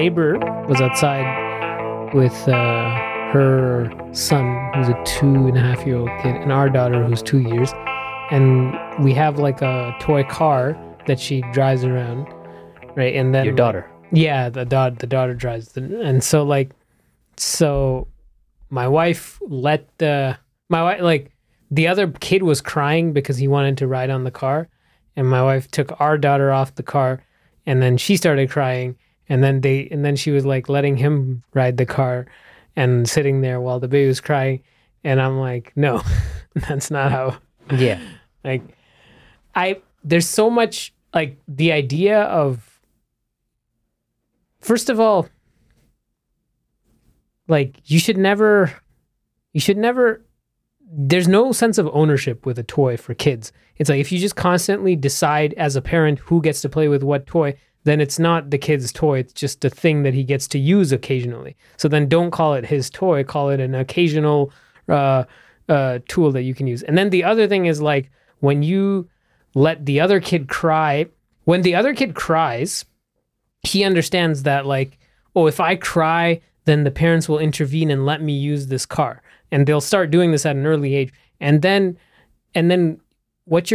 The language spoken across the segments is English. neighbor was outside with her son, who's a 2.5-year-old kid, and our daughter, who's 2 years. And we have like a toy car that she drives around, right? And then your daughter, yeah, the daughter drives. And so like, so my wife let the other kid was crying because he wanted to ride on the car, and my wife took our daughter off the car, and then she started crying, and then she was like letting him ride the car and sitting there while the baby was crying. And I'm like, no, that's not how. Yeah. Like, there's so much, like, the idea of, first of all, like, you should never, there's no sense of ownership with a toy for kids. It's like, if you just constantly decide as a parent who gets to play with what toy, then it's not the kid's toy, it's just a thing that he gets to use occasionally. So then don't call it his toy, call it an occasional, tool that you can use. And then the other thing is, like, when you let the other kid cry, when the other kid cries, he understands that, like, oh, if I cry, then the parents will intervene and let me use this car. And they'll start doing this at an early age. And then what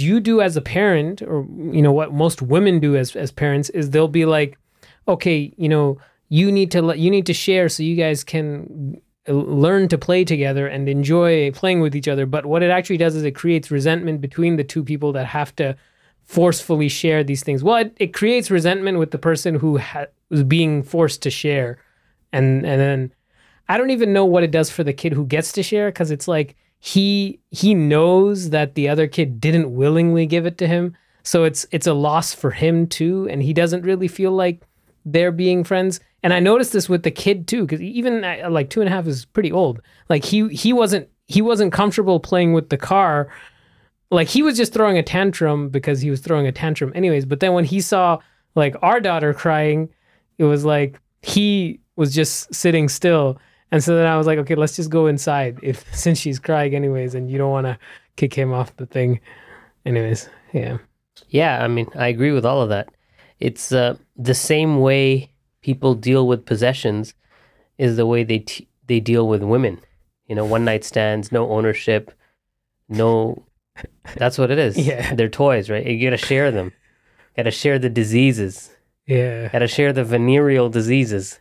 you do as a parent, or, you know, what most women do as parents, is they'll be like, okay, you know, you need to share so you guys can learn to play together and enjoy playing with each other. But what it actually does is it creates resentment between the two people that have to forcefully share these things. Well, it creates resentment with the person who was being forced to share. And then I don't even know what it does for the kid who gets to share, because it's like he knows that the other kid didn't willingly give it to him. So it's a loss for him too. And he doesn't really feel like they're being friends. And I noticed this with the kid too, because even at, like, 2.5 is pretty old. Like, he wasn't comfortable playing with the car. Like, he was just throwing a tantrum because he was throwing a tantrum anyways. But then when he saw, like, our daughter crying, it was like he was just sitting still. And so then I was like, okay, let's just go inside, since she's crying anyways, and you don't want to kick him off the thing, anyways. Yeah. Yeah, I mean, I agree with all of that. It's the same way people deal with possessions is the way they deal with women. You know, one night stands, no ownership, no. That's what it is. Yeah. They're toys, right? You gotta share them. Gotta share the diseases. Yeah. Gotta share the venereal diseases.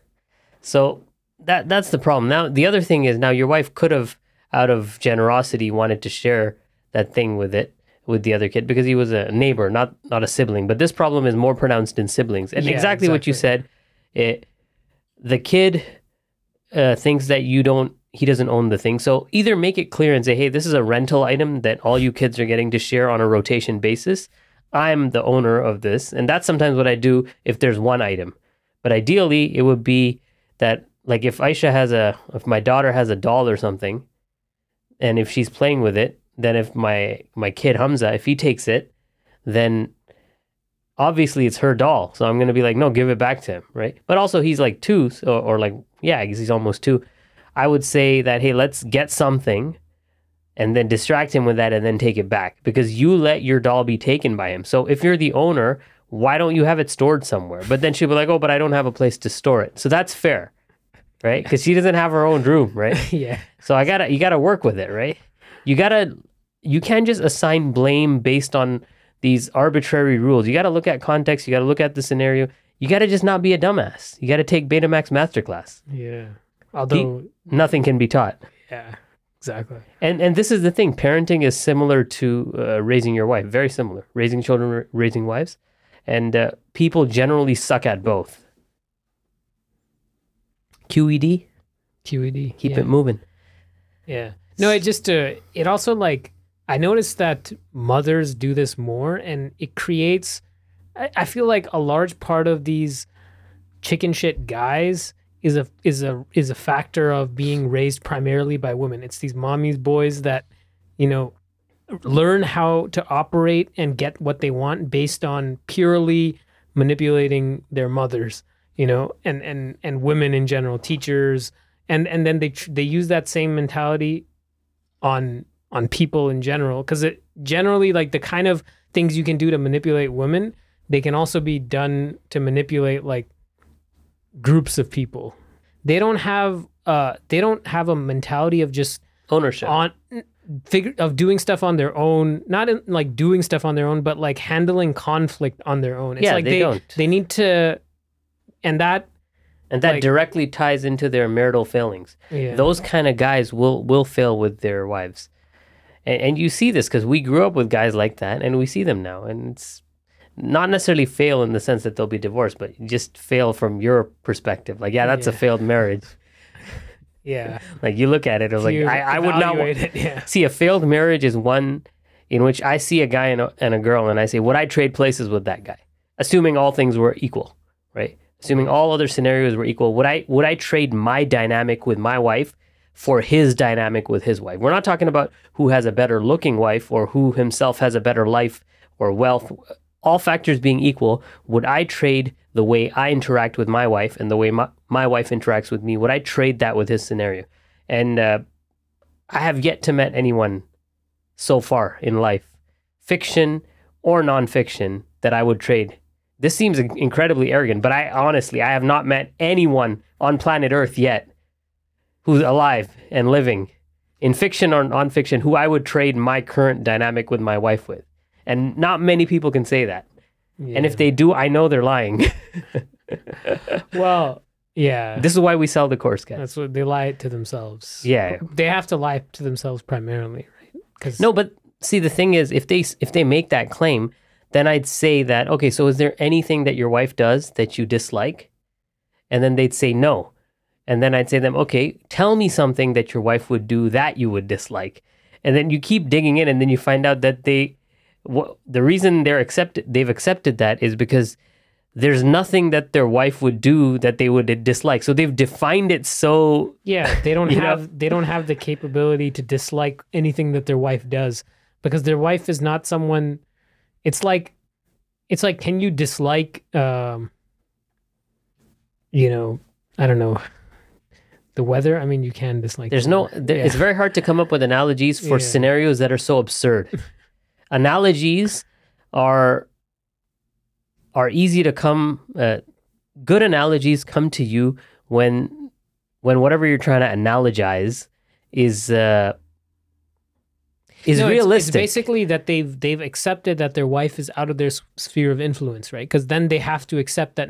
So that's the problem. Now, the other thing is, now your wife could have, out of generosity, wanted to share that thing with the other kid, because he was a neighbor, not a sibling. But this problem is more pronounced in siblings. And yeah, exactly what you said, the kid thinks that he doesn't own the thing. So either make it clear and say, hey, this is a rental item that all you kids are getting to share on a rotation basis. I'm the owner of this. And that's sometimes what I do if there's one item. But ideally, it would be that, like, if my daughter has a doll or something, and if she's playing with it, then if my kid Hamza, if he takes it, then obviously it's her doll. So I'm going to be like, no, give it back to him, right? But also he's like 2, or like, yeah, I guess he's almost 2. I would say that, hey, let's get something and then distract him with that and then take it back, because you let your doll be taken by him. So if you're the owner, why don't you have it stored somewhere? But then she'll be like, oh, but I don't have a place to store it. So that's fair, right? Because she doesn't have her own room, right? Yeah. So you got to work with it, right? You can't just assign blame based on these arbitrary rules. You got to look at context. You got to look at the scenario. You got to just not be a dumbass. You got to take Betamax masterclass. Yeah. Although nothing can be taught. Yeah, exactly. And this is the thing. Parenting is similar to raising your wife. Very similar. Raising children, raising wives. And people generally suck at both. QED? QED. Keep it moving. Yeah. No, it just, it also, like, I noticed that mothers do this more, and it creates, I feel like a large part of these chicken shit guys is a factor of being raised primarily by women. It's these mommies boys that, you know, learn how to operate and get what they want based on purely manipulating their mothers, you know, and women in general, teachers, and then they use that same mentality on people in general, because it generally, like, the kind of things you can do to manipulate women, they can also be done to manipulate, like, groups of people. They don't have a mentality of just ownership of doing stuff on their own, not in, like doing stuff on their own, but like handling conflict on their own. It's yeah, like they don't. They need to, and that like, directly ties into their marital failings. Yeah. Those kind of guys will fail with their wives, and you see this because we grew up with guys like that, and we see them now, and it's not necessarily fail in the sense that they'll be divorced, but just fail from your perspective. Like, yeah, that's a failed marriage. Yeah. Like you look at it, it was like, I would not want it. Yeah. See, a failed marriage is one in which I see a guy and a girl and I say, would I trade places with that guy? Assuming all things were equal, right? Assuming all other scenarios were equal, would I trade my dynamic with my wife for his dynamic with his wife? We're not talking about who has a better looking wife or who himself has a better life or wealth. All factors being equal, would I trade the way I interact with my wife and the way my wife interacts with me? Would I trade that with his scenario? And I have yet to met anyone so far in life, fiction or nonfiction, that I would trade. This seems incredibly arrogant, but I have not met anyone on planet Earth yet who's alive and living in fiction or nonfiction who I would trade my current dynamic with my wife with. And not many people can say that. Yeah. And if they do, I know they're lying. Well, yeah. This is why we sell the course, guys. That's what they lie to themselves. Yeah. They have to lie to themselves primarily, right? 'Cause... No, but see, the thing is, if they make that claim, then I'd say that, okay, so is there anything that your wife does that you dislike? And then they'd say no. And then I'd say to them, okay, tell me something that your wife would do that you would dislike. And then you keep digging in, and then you find out that the reason they've accepted that is because there's nothing that their wife would do that they would dislike. So they've defined it so yeah, they don't have the capability to dislike anything that their wife does, because their wife is not someone. It's like can you dislike I don't know, the weather? I mean, you can dislike. It's very hard to come up with analogies for scenarios that are so absurd. Analogies are easy to come. Good analogies come to you when whatever you're trying to analogize is realistic. It's basically that they've accepted that their wife is out of their sphere of influence, right? Because then they have to accept that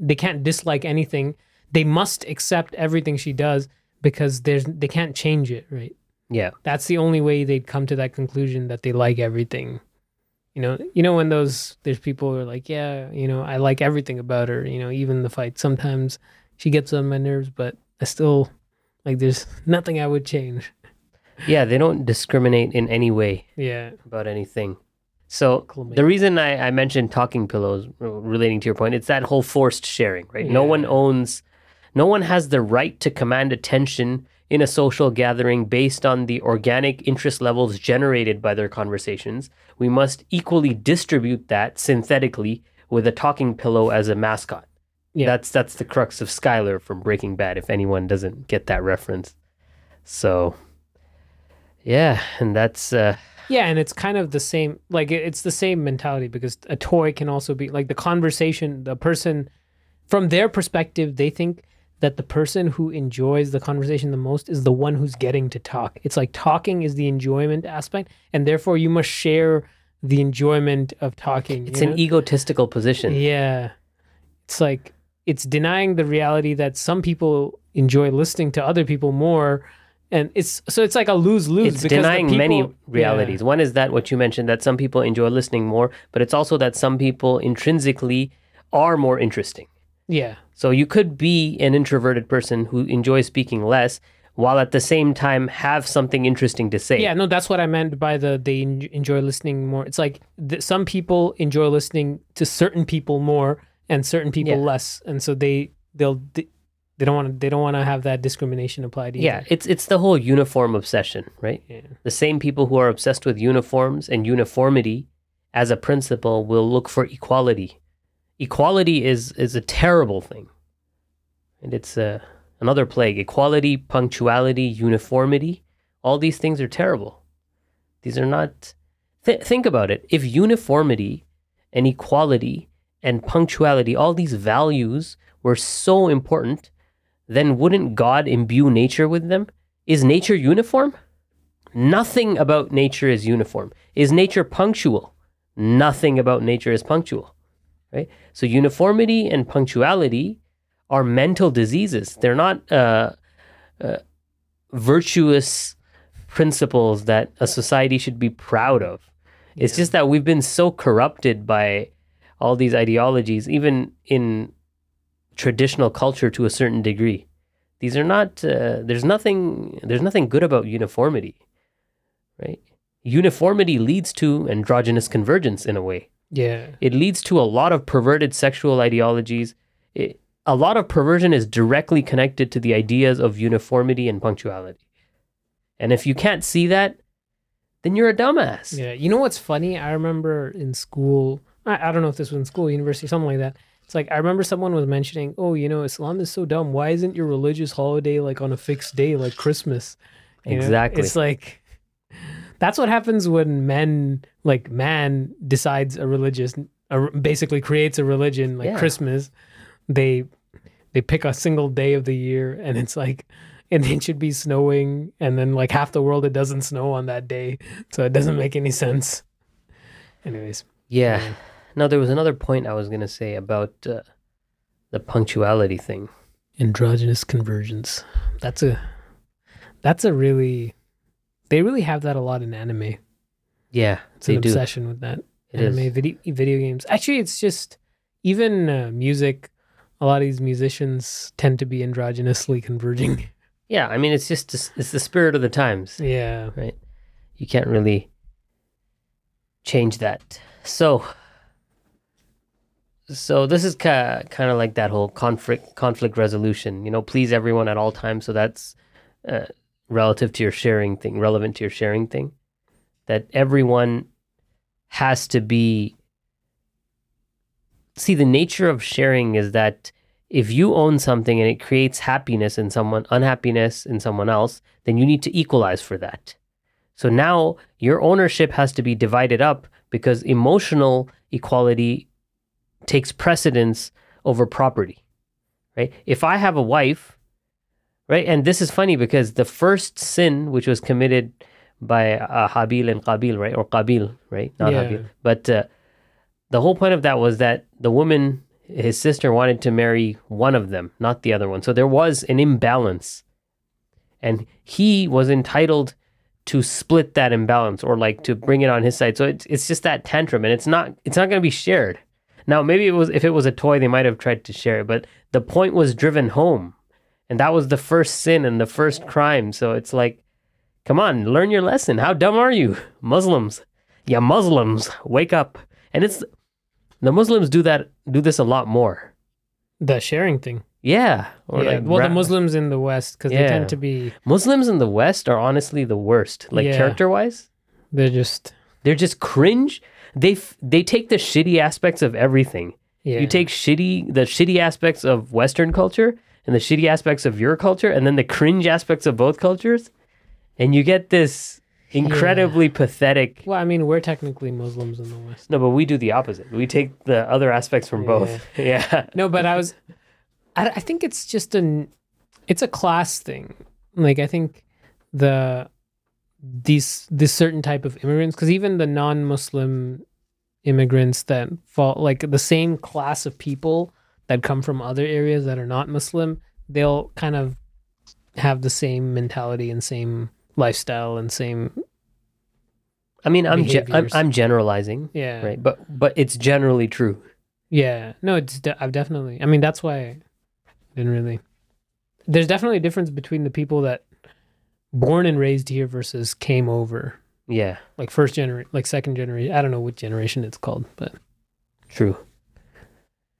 they can't dislike anything. They must accept everything she does because they can't change it, right? Yeah, that's the only way they'd come to that conclusion that they like everything. You know when there's people who are like, yeah, I like everything about her. Even the fight. Sometimes she gets on my nerves, but I still like. There's nothing I would change. Yeah, they don't discriminate in any way. Yeah, about anything. So the reason I mentioned talking pillows, relating to your point, it's that whole forced sharing, right? Yeah. No one has the right to command attention in a social gathering based on the organic interest levels generated by their conversations. We must equally distribute that synthetically with a talking pillow as a mascot. Yeah. That's the crux of Skyler from Breaking Bad, if anyone doesn't get that reference. So, yeah, and that's... Yeah, and it's kind of the same, like it's the same mentality, because a toy can also be, like the conversation, the person, from their perspective, they think that the person who enjoys the conversation the most is the one who's getting to talk. It's like talking is the enjoyment aspect, and therefore you must share the enjoyment of talking. It's an egotistical position. Yeah. It's like, it's denying the reality that some people enjoy listening to other people more, and it's like a lose-lose. It's denying many realities. Yeah. One is that what you mentioned, that some people enjoy listening more, but it's also that some people intrinsically are more interesting. Yeah. So you could be an introverted person who enjoys speaking less while at the same time have something interesting to say. Yeah, no, that's what I meant by they enjoy listening more. It's like some people enjoy listening to certain people more and certain people less. And so they don't want to have that discrimination applied either. Yeah, it's the whole uniform obsession, right? Yeah. The same people who are obsessed with uniforms and uniformity as a principle will look for equality. Equality is a terrible thing, and it's another plague. Equality, punctuality, uniformity, all these things are terrible. These are not... Think about it. If uniformity and equality and punctuality, all these values were so important, then wouldn't God imbue nature with them? Is nature uniform? Nothing about nature is uniform. Is nature punctual? Nothing about nature is punctual, right? So uniformity and punctuality are mental diseases. They're not virtuous principles that a society should be proud of. Yeah. It's just that we've been so corrupted by all these ideologies, even in traditional culture to a certain degree. These are not, there's nothing good about uniformity, right? Uniformity leads to androgynous convergence in a way. Yeah. It leads to a lot of perverted sexual ideologies. A lot of perversion is directly connected to the ideas of uniformity and punctuality. And if you can't see that, then you're a dumbass. Yeah. You know what's funny? I remember in school, I don't know if this was in school, university, something like that. It's like, I remember someone was mentioning, oh, you know, Islam is so dumb. Why isn't your religious holiday like on a fixed day like Christmas? You exactly. Know? It's like, that's what happens when man decides basically creates a religion like yeah. Christmas. They pick a single day of the year and it's like, and it should be snowing. And then like half the world, it doesn't snow on that day. So it doesn't make any sense. Anyways. Yeah. Yeah. Now, there was another point I was going to say about the punctuality thing. Androgynous convergence. That's a really, they really have that a lot in anime. Yeah, it's an obsession with that. Anime, video games. Actually, it's just, even music, a lot of these musicians tend to be androgynously converging. Yeah, I mean, it's just, it's the spirit of the times. Yeah. Right? You can't really change that. So this is kind of like that whole conflict resolution, you know, please everyone at all times. So that's relevant to your sharing thing, that everyone has to be. See, the nature of sharing is that if you own something and it creates happiness in someone, unhappiness in someone else, then you need to equalize for that. So now your ownership has to be divided up because emotional equality takes precedence over property, right? If I have a wife, right? And this is funny because the first sin which was committed by Habil and Qabil, right? Or Qabil, right? Not yeah. Habil. But the whole point of that was that the woman, his sister, wanted to marry one of them, not the other one. So there was an imbalance. And he was entitled to split that imbalance or like to bring it on his side. So it's just that tantrum and it's not going to be shared. Now, maybe if it was a toy, they might have tried to share it, but the point was driven home. And that was the first sin and the first crime. So it's like, come on, learn your lesson. How dumb are you? Muslims. Yeah, Muslims, wake up. And the Muslims do this a lot more. The sharing thing. Yeah. Or yeah. Like, well, the Muslims in the West, because yeah. They tend to be... Muslims in the West are honestly the worst, like yeah. Character-wise. They're just cringe. They take the shitty aspects of everything. Yeah. You take the shitty aspects of Western culture and the shitty aspects of your culture and then the cringe aspects of both cultures and you get this incredibly yeah. pathetic... Well, I mean, we're technically Muslims in the West. No, but we do the opposite. We take the other aspects from yeah. both. Yeah. No, but I think it's just it's a class thing. Like, I think this certain type of immigrants, because even the non-Muslim immigrants that fall, like the same class of people that come from other areas that are not Muslim, they'll kind of have the same mentality and same lifestyle and same. I mean, I'm generalizing, yeah, right, but it's generally true. Yeah, no, I've definitely. I mean, that's why I didn't really. There's definitely a difference between the people that. Born and raised here versus came over. Yeah. Like first generation, like second generation. I don't know what generation it's called, but. True.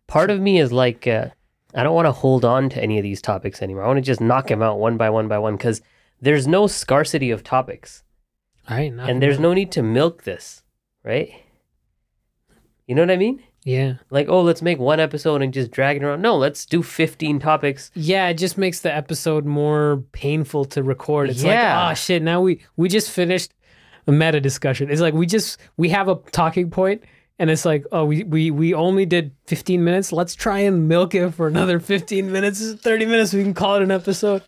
Part of me is like, I don't want to hold on to any of these topics anymore. I want to just knock them out one by one, because there's no scarcity of topics. All right. And there's no need to milk this, right? You know what I mean? Yeah. Like, oh, let's make one episode and just drag it around. No, let's do 15 topics. Yeah, it just makes the episode more painful to record. It's yeah. like, oh shit, now we just finished a meta discussion. It's like we have a talking point And it's like, oh, we only did 15 minutes. Let's try and milk it for another 15 minutes, 30 minutes. We can call it an episode.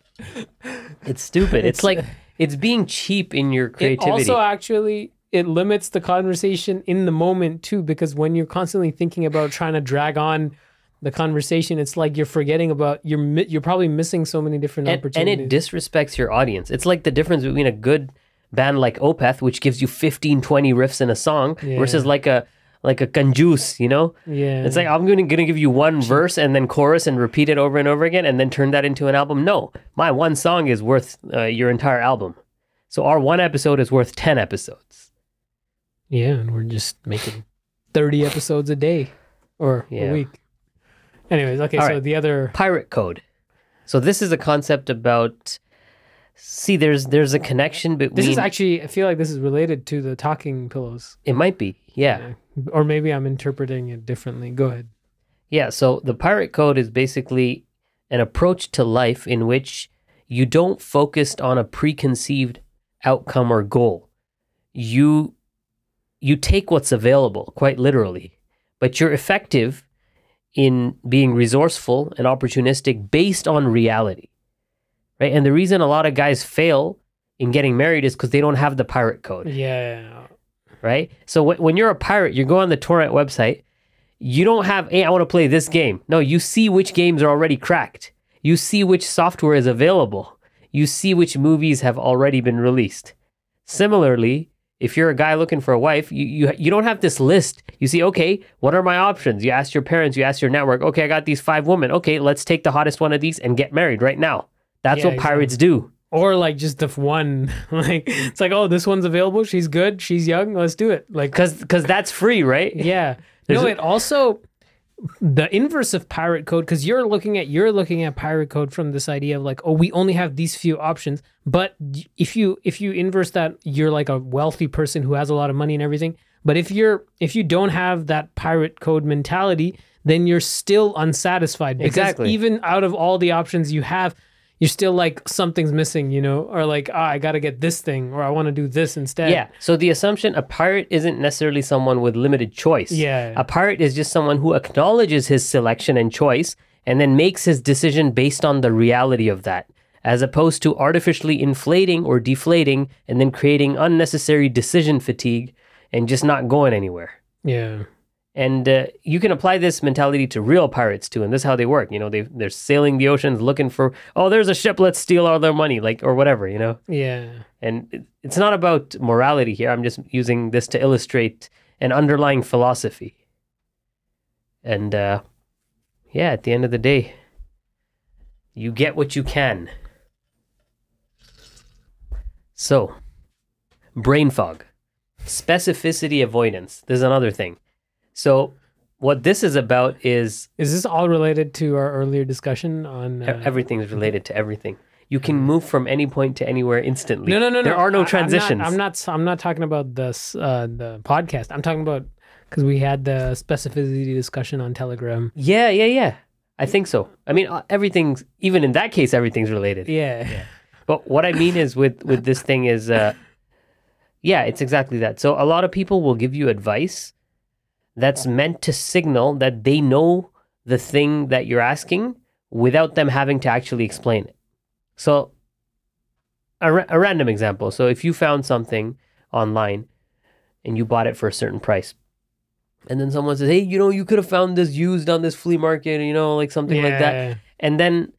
It's stupid. It's like, it's being cheap in your creativity. It also actually, it limits the conversation in the moment too, because when you're constantly thinking about trying to drag on the conversation, it's like you're forgetting about, you're probably missing so many different opportunities. And it disrespects your audience. It's like the difference between a good band like Opeth, which gives you 15, 20 riffs in a song, versus like a Kanjuus, you know? Yeah. It's like, I'm gonna give you one verse and then chorus and repeat it over and over again and then turn that into an album. No, my one song is worth your entire album. So our one episode is worth 10 episodes. Yeah, and we're just making 30 episodes a day or a week. Anyways, okay, all right. The other... Pirate code. So this is a concept about... See, there's a connection between... This is actually, I feel like this is related to the talking pillows. It might be, yeah. Or maybe I'm interpreting it differently. Go ahead. Yeah, so the pirate code is basically an approach to life in which you don't focus on a preconceived outcome or goal. You take what's available, quite literally, but you're effective in being resourceful and opportunistic based on reality, right? And the reason a lot of guys fail in getting married is because they don't have the pirate code. Yeah. Right? So when you're a pirate, you go on the torrent website, you don't have, hey, I want to play this game. No, you see which games are already cracked. You see which software is available. You see which movies have already been released. Similarly, if you're a guy looking for a wife, you don't have this list. You see, okay, what are my options? You ask your parents, you ask your network, okay, I got these 5 women. Okay, let's take the hottest one of these and get married right now. That's what pirates do. Or like just the one, like it's like, oh, this one's available. She's good. She's young. Let's do it. Like, cause that's free, right? Yeah. It also, the inverse of pirate code, because you're looking at pirate code from this idea of like, oh, we only have these few options. But if you inverse that, you're like a wealthy person who has a lot of money and everything. But if you don't have that pirate code mentality, then you're still unsatisfied. Because even out of all the options you have, you're still like, something's missing, you know? Or like, I gotta get this thing, or I wanna do this instead. Yeah, so the assumption, a pirate isn't necessarily someone with limited choice. Yeah. A pirate is just someone who acknowledges his selection and choice, and then makes his decision based on the reality of that, as opposed to artificially inflating or deflating, and then creating unnecessary decision fatigue, and just not going anywhere. Yeah. And you can apply this mentality to real pirates too, and this is how they work. You know, they're sailing the oceans looking for, oh, there's a ship, let's steal all their money, like, or whatever, you know? Yeah. And it's not about morality here. I'm just using this to illustrate an underlying philosophy. And yeah, at the end of the day, you get what you can. So, brain fog. Specificity avoidance. This is another thing. So what this is about is... Is this all related to our earlier discussion on... Everything is related to everything. You can move from any point to anywhere instantly. No. There are no transitions. I'm not talking about this, the podcast. I'm talking about... Because we had the specificity discussion on Telegram. Yeah. I think so. I mean, everything's... Even in that case, everything's related. Yeah. But what I mean is with this thing is... yeah, it's exactly that. So a lot of people will give you advice... that's meant to signal that they know the thing that you're asking without them having to actually explain it. So a random example. So if you found something online and you bought it for a certain price, and then someone says, hey, you know, you could have found this used on this flea market, you know, like something like that. And then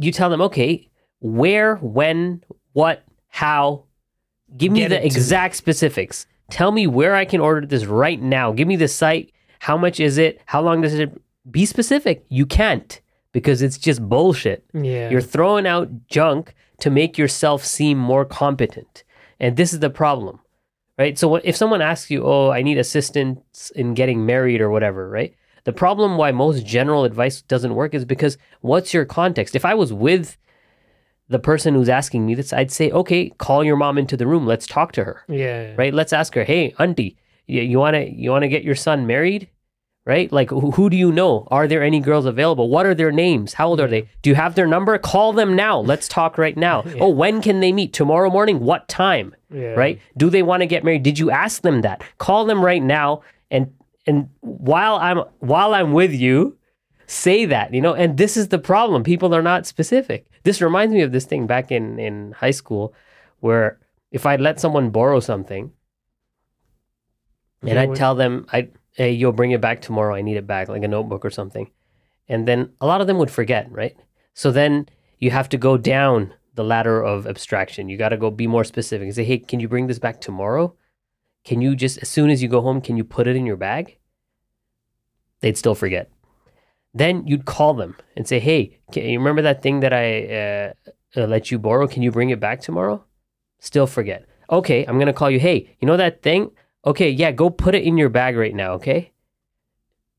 you tell them, okay, where, when, what, how, give me the exact specifics. Tell me where I can order this right now. Give me the site. How much is it? How long does it... Be specific. You can't, because it's just bullshit. Yeah. You're throwing out junk to make yourself seem more competent. And this is the problem, right? So if someone asks you, oh, I need assistance in getting married or whatever, right? The problem why most general advice doesn't work is because what's your context? If I was with the person who's asking me this, I'd say, okay, call your mom into the room. Let's talk to her. Yeah. Right? Let's ask her, hey, auntie, you wanna get your son married? Right? Like, who do you know? Are there any girls available? What are their names? How old are they? Do you have their number? Call them now. Let's talk right now. Yeah. Oh, when can they meet? Tomorrow morning? What time? Yeah. Right? Do they want to get married? Did you ask them that? Call them right now and and while I'm with you, say that, you know. And this is the problem. People are not specific. This reminds me of this thing back in high school where if I let someone borrow something and I tell them, hey, you'll bring it back tomorrow. I need it back, like a notebook or something. And then a lot of them would forget, right? So then you have to go down the ladder of abstraction. You got to go be more specific and say, hey, can you bring this back tomorrow? Can you just, as soon as you go home, can you put it in your bag? They'd still forget. Then you'd call them and say, hey, you remember that thing that I let you borrow? Can you bring it back tomorrow? Still forget. Okay, I'm going to call you. Hey, you know that thing? Okay, yeah, go put it in your bag right now, okay?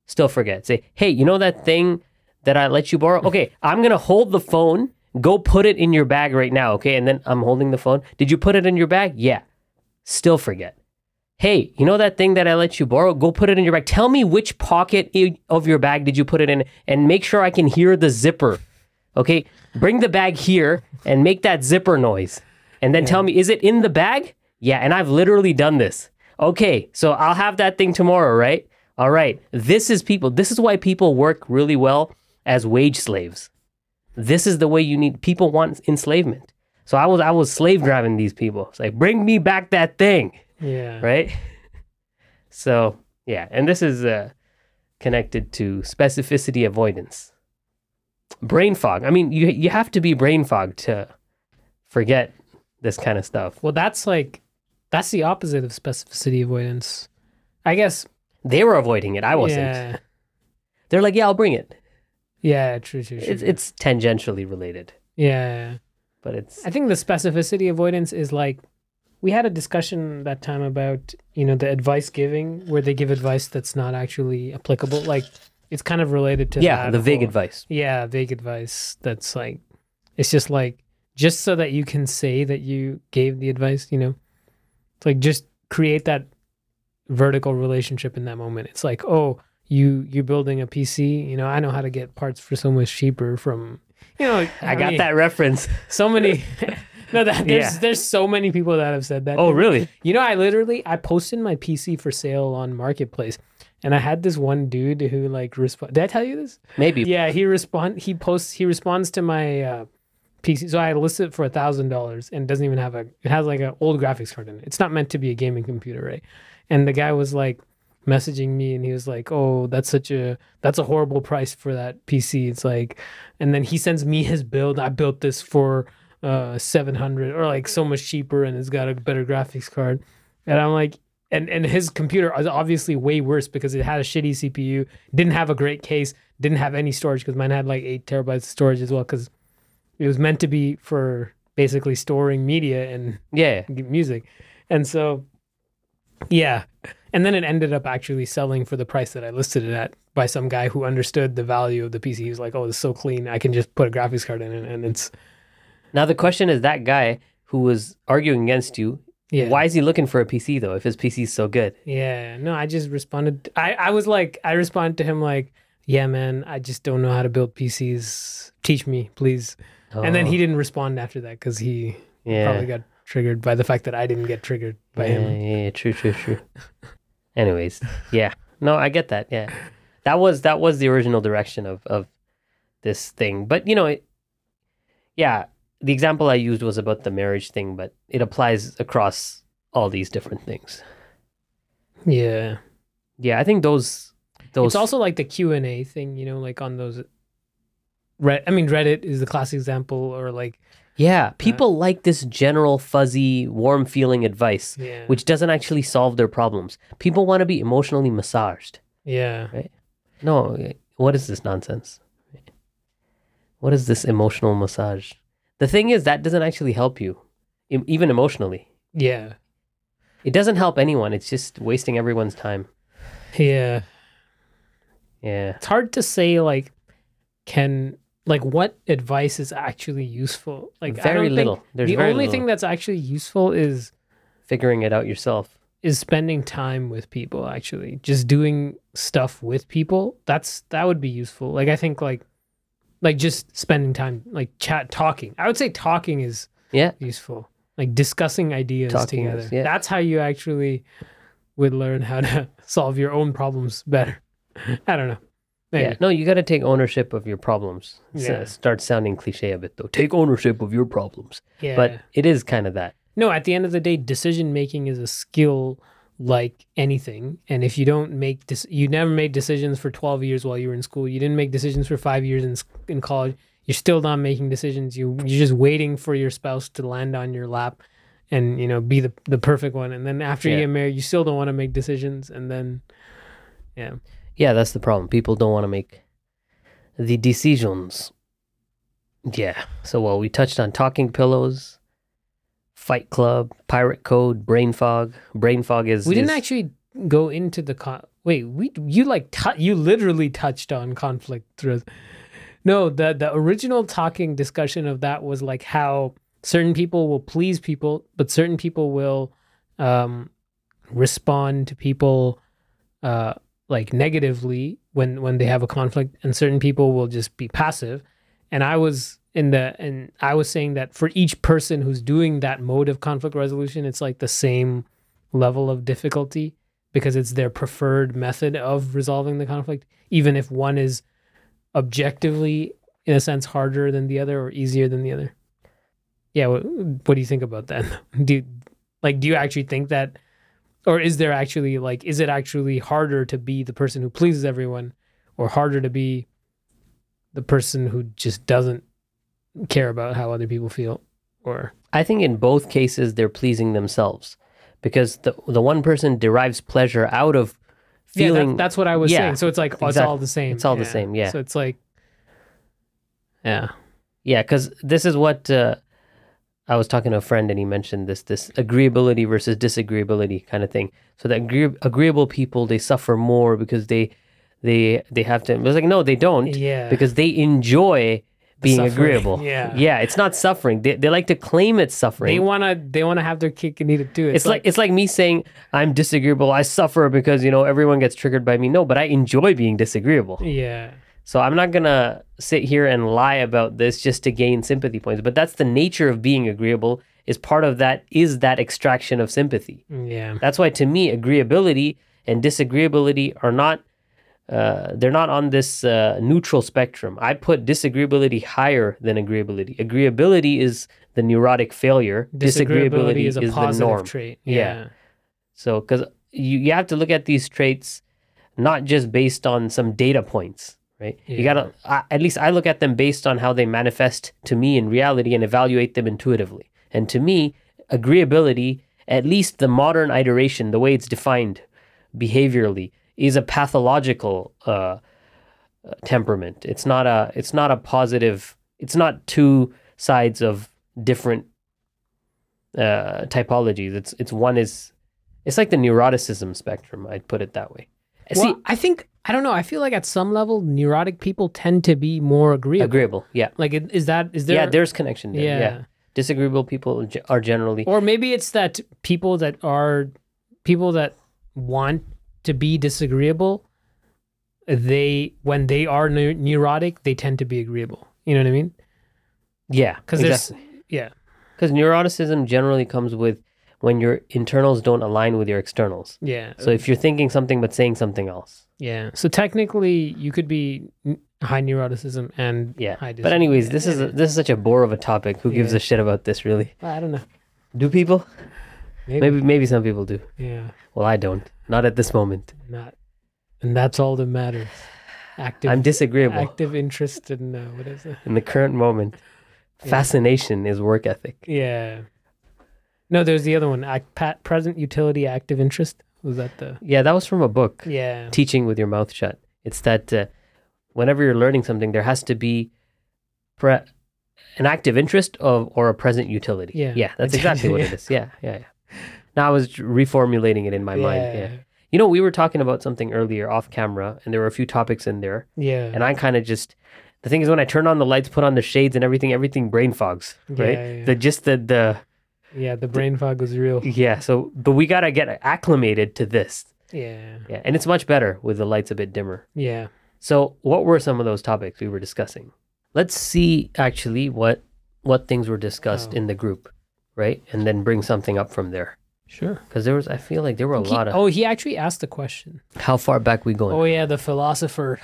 Still forget. Say, hey, you know that thing that I let you borrow? Okay, I'm going to hold the phone. Go put it in your bag right now, okay? And then I'm holding the phone. Did you put it in your bag? Yeah. Still forget. Hey, you know that thing that I let you borrow? Go put it in your bag. Tell me which pocket of your bag did you put it in and make sure I can hear the zipper, okay? Bring the bag here and make that zipper noise. And then tell me, is it in the bag? Yeah, and I've literally done this. Okay, so I'll have that thing tomorrow, right? All right. This is people. This is why people work really well as wage slaves. This is the way you need. People want enslavement. So I was slave driving these people. It's like, bring me back that thing. Yeah. Right? So, yeah. And this is connected to specificity avoidance. Brain fog. I mean, you have to be brain fogged to forget this kind of stuff. Well, that's like, that's the opposite of specificity avoidance. I guess. They were avoiding it. I wasn't. Yeah. They're like, yeah, I'll bring it. Yeah, true. It's tangentially related. Yeah. But I think the specificity avoidance is like, we had a discussion that time about, you know, the advice giving where they give advice that's not actually applicable. Like, it's kind of related to that. Yeah, the vague advice. Yeah, vague advice that's like, it's just like, just so that you can say that you gave the advice, you know? It's like, just create that vertical relationship in that moment. It's like, oh, you're building a PC, you know, I know how to get parts for so much cheaper from, you know, I mean, that reference. So many, there's so many people that have said that. Oh, really? You know, I posted my PC for sale on Marketplace and I had this one dude who like responded. Did I tell you this? Maybe. Yeah, he responds to my PC. So I listed it for $1,000 and doesn't even have it has like an old graphics card in it. It's not meant to be a gaming computer, right? And the guy was like messaging me and he was like, oh, that's a horrible price for that PC. It's like, and then he sends me his build. I built this for $700 or like so much cheaper and it's got a better graphics card. And I'm like, and his computer is obviously way worse because it had a shitty CPU, didn't have a great case, didn't have any storage because mine had like 8 terabytes of storage as well because it was meant to be for basically storing media and music. And so... yeah. And then it ended up actually selling for the price that I listed it at by some guy who understood the value of the PC. He was like, oh, it's so clean. I can just put a graphics card in it and it's... Now the question is that guy who was arguing against you, why is he looking for a PC though if his PC is so good? Yeah. No, I just responded. I responded to him like, yeah, man, I just don't know how to build PCs. Teach me, please. Oh. And then he didn't respond after that because he probably got... triggered by the fact that I didn't get triggered by him. Yeah, true. Anyways, yeah. No, I get that, yeah. That was the original direction of this thing. But, you know, the example I used was about the marriage thing, but it applies across all these different things. Yeah. Yeah, I think those... It's also like the Q&A thing, you know, like on those... Reddit is the classic example or like... Yeah, people like this general, fuzzy, warm feeling advice, which doesn't actually solve their problems. People want to be emotionally massaged. Yeah. Right? No, what is this nonsense? What is this emotional massage? The thing is, that doesn't actually help you, even emotionally. Yeah. It doesn't help anyone. It's just wasting everyone's time. Yeah. Yeah. It's hard to say, like, like what advice is actually useful? Like very little. The only thing that's actually useful is figuring it out yourself. Is spending time with people actually. Just doing stuff with people. That would be useful. Like I think like just spending time, like talking. I would say talking is useful. Like discussing ideas together. That's how you actually would learn how to solve your own problems better. I don't know. Maybe. Yeah, no, you got to take ownership of your problems. Yeah. It starts sounding cliche a bit, though. Take ownership of your problems. Yeah. But it is kind of that. No, at the end of the day, decision-making is a skill like anything. And if you don't make, you never made decisions for 12 years while you were in school. You didn't make decisions for 5 years in college. You're still not making decisions. You're just waiting for your spouse to land on your lap and, you know, be the perfect one. And then after you get married, you still don't want to make decisions. And then, yeah. Yeah, that's the problem. People don't want to make the decisions. Yeah. So, well, we touched on talking pillows, Fight Club, Pirate Code, Brain Fog. Brain Fog is... We didn't actually go into the... You literally touched on conflict through... No, the original talking discussion of that was like how certain people will please people, but certain people will respond to people like negatively when they have a conflict, and certain people will just be passive. And I was saying that for each person who's doing that mode of conflict resolution, it's like the same level of difficulty because it's their preferred method of resolving the conflict, even if one is objectively, in a sense, harder than the other or easier than the other. Yeah, what do you think about that? Do you actually think that, or is there actually, like, is it actually harder to be the person who pleases everyone or harder to be the person who just doesn't care about how other people feel? Or I think in both cases, they're pleasing themselves because the one person derives pleasure out of feeling. Yeah, that's what I was saying. So it's like, oh, exactly. It's all the same. It's all the same, yeah. So it's like, yeah. Yeah, because this is what I was talking to a friend and he mentioned this agreeability versus disagreeability kind of thing. So that agreeable people, they suffer more because they have to. It was like, no, they don't. Yeah. Because they enjoy being agreeable. Yeah. Yeah, it's not suffering. They like to claim it's suffering. They wanna have their cake and eat it too. It's like me saying I'm disagreeable, I suffer because, you know, everyone gets triggered by me. No, but I enjoy being disagreeable. Yeah. So I'm not gonna sit here and lie about this just to gain sympathy points. But that's the nature of being agreeable, is part of that is that extraction of sympathy. Yeah. That's why to me agreeability and disagreeability are not they're not on this neutral spectrum. I put disagreeability higher than agreeability. Agreeability is the neurotic failure. Disagreeability is positive the norm. Trait. Yeah. So, because you have to look at these traits not just based on some data points, right? Yeah. You gotta, at least I look at them based on how they manifest to me in reality and evaluate them intuitively. And to me, agreeability, at least the modern iteration, the way it's defined behaviorally, is a pathological temperament. It's not a positive. It's not two sides of different typologies. It's like the neuroticism spectrum. I'd put it that way. Well, see, I don't know. I feel like at some level, neurotic people tend to be more agreeable. Yeah. Like, is there? Yeah, there's connection there. Yeah. Disagreeable people are generally, or maybe it's that people that want to be disagreeable, when they are neurotic, they tend to be agreeable. You know what I mean? Yeah. Because neuroticism generally comes with when your internals don't align with your externals. Yeah. So if you're thinking something but saying something else. Yeah. So technically, you could be high neuroticism and high disagreeable. But anyways, this is such a bore of a topic. Who gives a shit about this, really? I don't know. Do people? Maybe some people do. Yeah. Well, I don't. Not at this moment. Not. And that's all that matters. I'm disagreeable. Active interest in what is it? In the current moment. Yeah. Fascination is work ethic. Yeah. No, there's the other one. Present utility, active interest. Was that the... Yeah, that was from a book. Yeah. Teaching with Your Mouth Shut. It's that whenever you're learning something, there has to be an active interest or a present utility. Yeah. Yeah, that's exactly what it is. Yeah. Now I was reformulating it in my mind. Yeah. You know, we were talking about something earlier off camera and there were a few topics in there. Yeah. And I kind of just, the thing is when I turn on the lights, put on the shades and everything brain fogs, right? Yeah. The brain fog was real. Yeah. So, but we got to get acclimated to this. Yeah. Yeah. And it's much better with the lights a bit dimmer. Yeah. So what were some of those topics we were discussing? Let's see actually what things were discussed in the group, right? And then bring something up from there. Sure. Because there was, I feel like there were a lot of... Oh, he actually asked the question. How far back we going? Oh, yeah, the philosopher.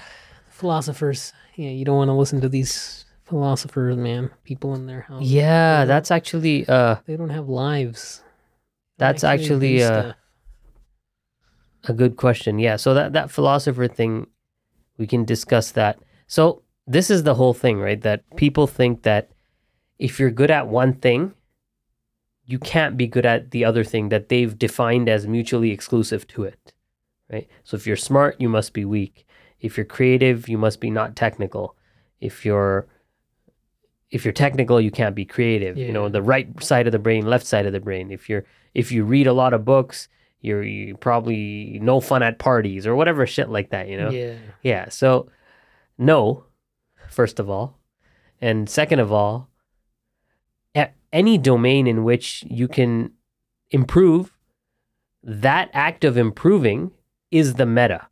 Philosophers. Yeah, you don't want to listen to these philosophers, man. People in their house. Yeah, that's actually... they don't have lives. That's actually a good question. Yeah, so that philosopher thing, we can discuss that. So this is the whole thing, right? That people think that if you're good at one thing, you can't be good at the other thing that they've defined as mutually exclusive to it, right? So if you're smart, you must be weak. If you're creative, you must be not technical. If you're technical, you can't be creative. Yeah. You know, the right side of the brain, left side of the brain. If you read a lot of books, you're probably no fun at parties or whatever shit like that, you know? Yeah. Yeah, so no, first of all. And second of all, any domain in which you can improve, that act of improving is the meta.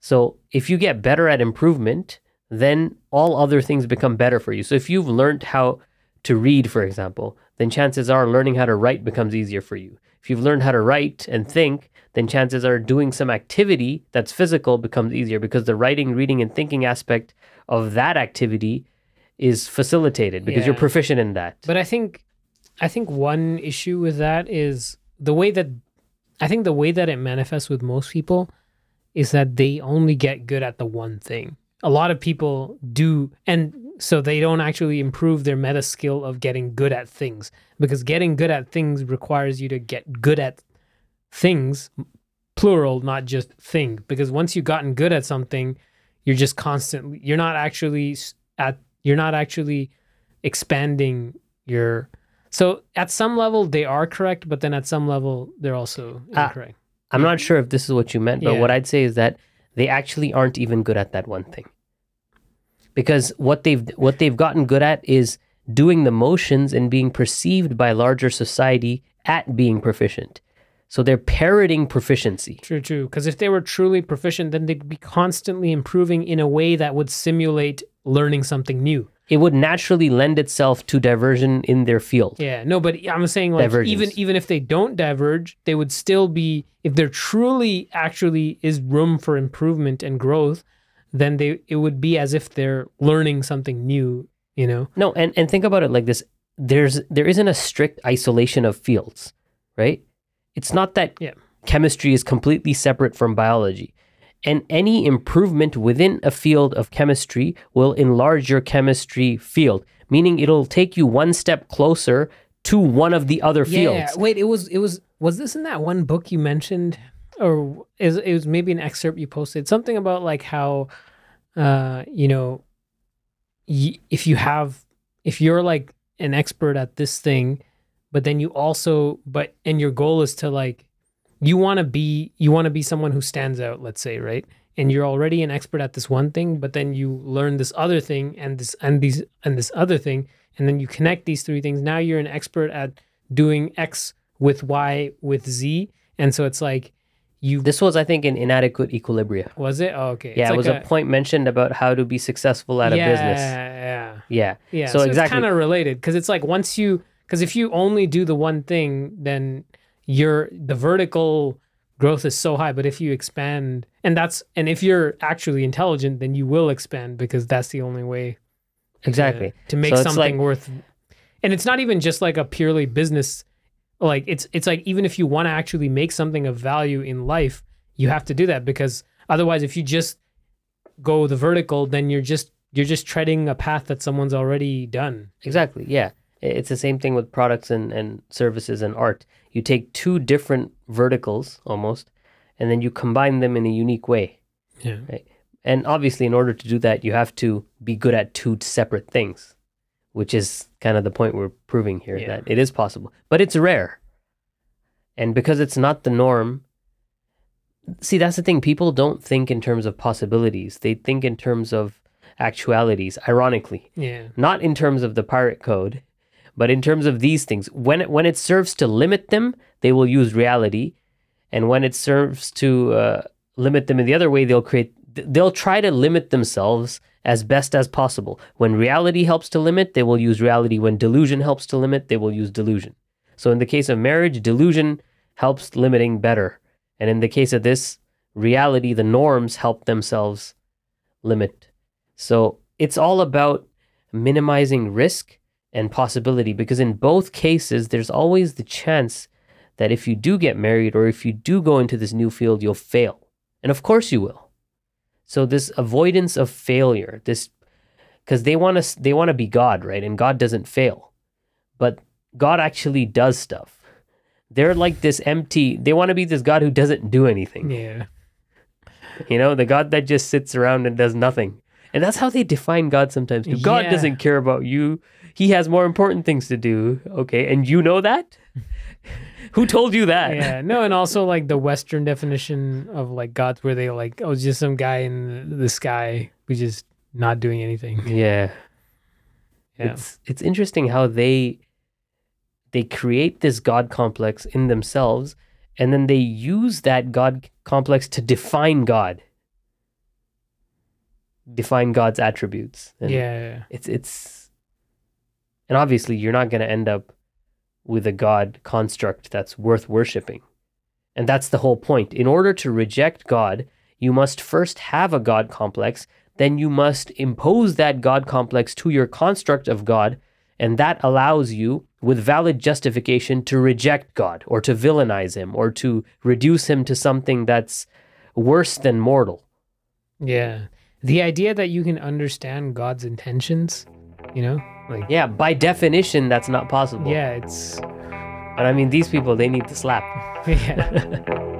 So if you get better at improvement, then all other things become better for you. So if you've learned how to read, for example, then chances are learning how to write becomes easier for you. If you've learned how to write and think, then chances are doing some activity that's physical becomes easier because the writing, reading, and thinking aspect of that activity is facilitated because you're proficient in that. But I think one issue with that is the way that it manifests with most people is that they only get good at the one thing. A lot of people do, and so they don't actually improve their meta skill of getting good at things, because getting good at things requires you to get good at things, plural, not just thing. Because once you've gotten good at something, you're not actually expanding your... So at some level, they are correct, but then at some level, they're also incorrect. I'm not sure if this is what you meant, but what I'd say is that they actually aren't even good at that one thing. Because what they've gotten good at is doing the motions and being perceived by larger society at being proficient. So they're parroting proficiency. True. Because if they were truly proficient, then they'd be constantly improving in a way that would simulate learning something new. It would naturally lend itself to diversion in their field. Yeah, no, but I'm saying, like, even if they don't diverge, they would still be, if there truly actually is room for improvement and growth, then it would be as if they're learning something new, you know? No, and think about it like this. There isn't a strict isolation of fields, right? It's not that chemistry is completely separate from biology. And any improvement within a field of chemistry will enlarge your chemistry field, meaning it'll take you one step closer to one of the other fields. Yeah. Wait, was this in that one book you mentioned, or it was maybe an excerpt you posted? Something about like how, if you're like an expert at this thing, but then you also, and your goal is to like, you want to be someone who stands out, let's say, right? And you're already an expert at this one thing, but then you learn this other thing and this other thing, and then you connect these three things. Now you're an expert at doing X with Y with Z, and so it's like you... This was, I think, in Inadequate Equilibria. Was it? Oh, okay. Yeah, it's like it was a point mentioned about how to be successful at a business. Yeah. So exactly. It's kind of related, because it's like because if you only do the one thing, then the vertical growth is so high, but if you expand, and if you're actually intelligent, then you will expand, because that's the only way to make something worth. And it's not even just like a purely business, like it's like, even if you want to actually make something of value in life, you have to do that, because otherwise, if you just go the vertical, then you're just treading a path that someone's already done. Exactly. Yeah. It's the same thing with products and services and art. You take two different verticals almost, and then you combine them in a unique way. Yeah. Right? And obviously, in order to do that, you have to be good at two separate things, which is kind of the point we're proving here, that it is possible. But it's rare. And because it's not the norm, see, that's the thing. People don't think in terms of possibilities. They think in terms of actualities, ironically. Yeah. Not in terms of the pirate code. But in terms of these things, when it serves to limit them, they will use reality, and when it serves to limit them in the other way, they'll try to limit themselves as best as possible. When reality helps to limit, they will use reality. When delusion helps to limit, they will use delusion. So in the case of marriage, delusion helps limiting better. And in the case of this reality, the norms help themselves limit. So it's all about minimizing risk and possibility, because in both cases, there's always the chance that if you do get married or if you do go into this new field, you'll fail. And of course you will. So this avoidance of failure, this, because they want to be God, right? And God doesn't fail, but God actually does stuff. They're like this empty, they want to be this God who doesn't do anything. Yeah. You know, the God that just sits around and does nothing. And that's how they define God sometimes. If God doesn't care about you, he has more important things to do. Okay. And you know that? Who told you that? Yeah. No, and also like the Western definition of like God, where they like, oh, it's just some guy in the sky who's just not doing anything. Yeah. Yeah. It's interesting how they create this God complex in themselves, and then they use that God complex to define God. Define God's attributes. And it's and obviously you're not going to end up with a God construct that's worth worshiping. And that's the whole point. In order to reject God, you must first have a God complex, then you must impose that God complex to your construct of God, and that allows you, with valid justification, to reject God or to villainize him or to reduce him to something that's worse than mortal. Yeah. The idea that you can understand God's intentions, you know? Like, yeah, by definition, that's not possible. Yeah, it's... And I mean, these people, they need to slap. Yeah.